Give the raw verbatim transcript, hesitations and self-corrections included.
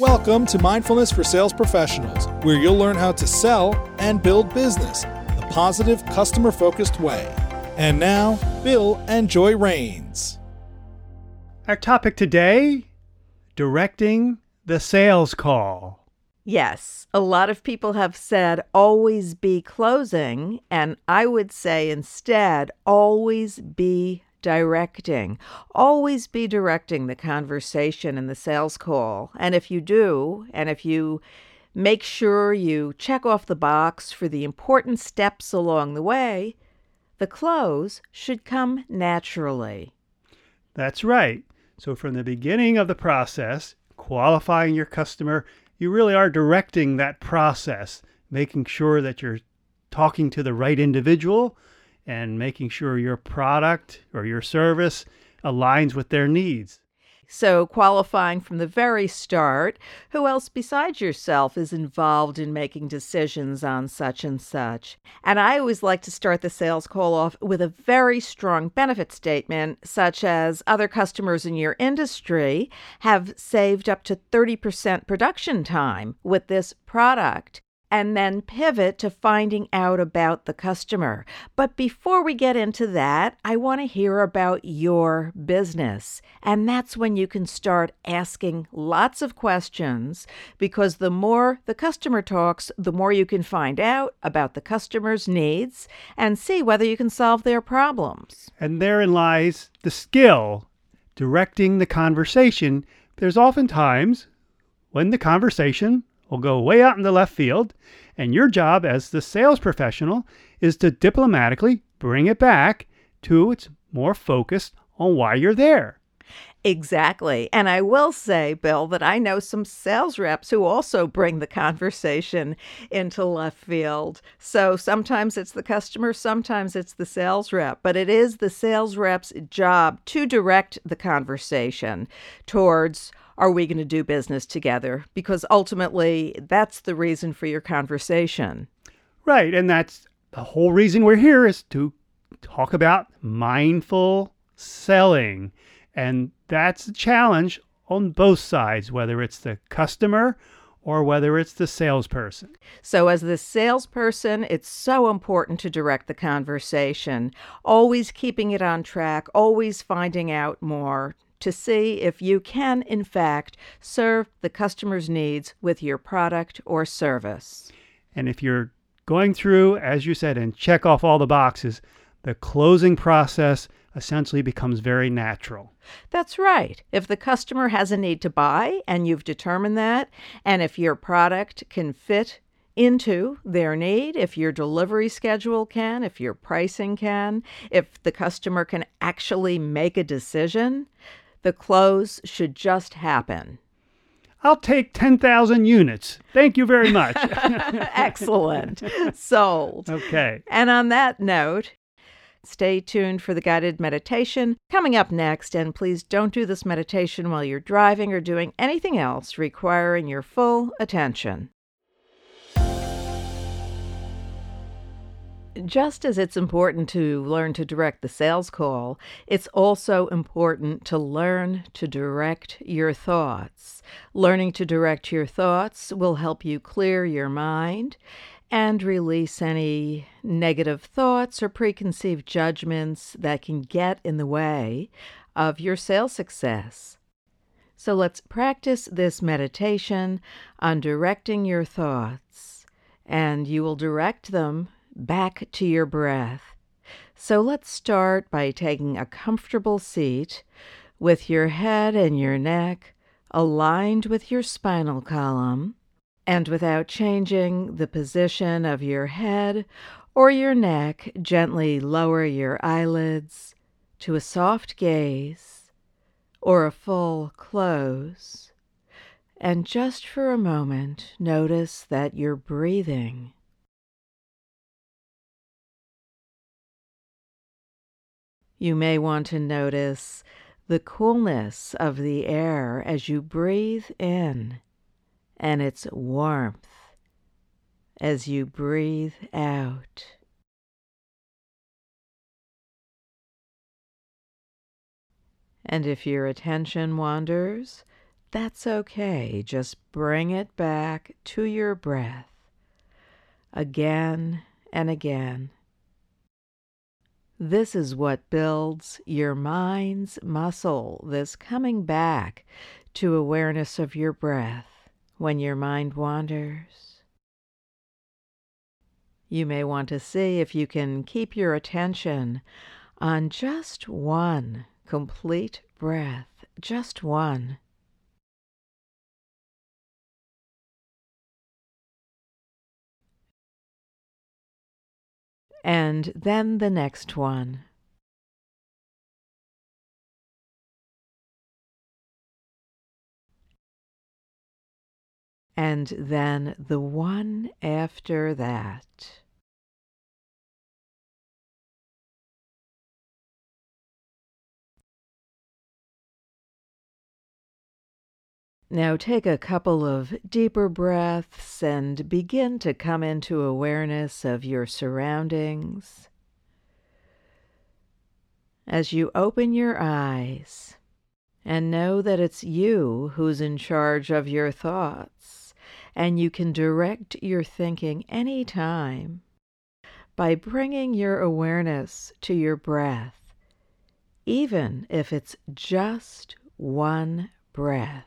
Welcome to Mindfulness for Sales Professionals, where you'll learn how to sell and build business the positive, customer-focused way. And now, Bill and Joy Raines. Our topic today, directing the sales call. Yes, a lot of people have said always be closing, and I would say instead always be directing. Always be directing the conversation and the sales call. And if you do, and if you make sure you check off the box for the important steps along the way, the close should come naturally. That's right. So from the beginning of the process, qualifying your customer, you really are directing that process, making sure that you're talking to the right individual, and making sure your product or your service aligns with their needs. So qualifying from the very start, who else besides yourself is involved in making decisions on such and such? And I always like to start the sales call off with a very strong benefit statement, such as other customers in your industry have saved up to thirty percent production time with this product. And then pivot to finding out about the customer. But before we get into that, I want to hear about your business. And that's when you can start asking lots of questions, because the more the customer talks, the more you can find out about the customer's needs and see whether you can solve their problems. And therein lies the skill, directing the conversation. There's often times when the conversation will go way out in the left field, and your job as the sales professional is to diplomatically bring it back to it's more focused on why you're there. Exactly. And I will say, Bill, that I know some sales reps who also bring the conversation into left field. So sometimes it's the customer, sometimes it's the sales rep, but it is the sales rep's job to direct the conversation towards, are we going to do business together? Because ultimately, that's the reason for your conversation. Right. And that's the whole reason we're here, is to talk about mindful selling. And that's a challenge on both sides, whether it's the customer or whether it's the salesperson. So as the salesperson, it's so important to direct the conversation, always keeping it on track, always finding out more, to see if you can, in fact, serve the customer's needs with your product or service. And if you're going through, as you said, and check off all the boxes, the closing process essentially becomes very natural. That's right. If the customer has a need to buy, and you've determined that, and if your product can fit into their need, if your delivery schedule can, if your pricing can, if the customer can actually make a decision, the close should just happen. I'll take ten thousand units. Thank you very much. Excellent. Sold. Okay. And on that note, stay tuned for the guided meditation coming up next. And please don't do this meditation while you're driving or doing anything else requiring your full attention. Just as it's important to learn to direct the sales call, it's also important to learn to direct your thoughts. Learning to direct your thoughts will help you clear your mind and release any negative thoughts or preconceived judgments that can get in the way of your sales success. So let's practice this meditation on directing your thoughts, and you will direct them back to your breath. So let's start by taking a comfortable seat with your head and your neck aligned with your spinal column, and without changing the position of your head or your neck, gently lower your eyelids to a soft gaze or a full close. And just for a moment, notice that you're breathing. You may want to notice the coolness of the air as you breathe in, and its warmth as you breathe out. And if your attention wanders, That's okay. Just bring it back to your breath again and again. This is what builds your mind's muscle, this coming back to awareness of your breath when your mind wanders. You may want to see if you can keep your attention on just one complete breath, just one. And then the next one. And then the one after that. Now take a couple of deeper breaths and begin to come into awareness of your surroundings. As you open your eyes and know that it's you who's in charge of your thoughts, and you can direct your thinking any time by bringing your awareness to your breath, even if it's just one breath.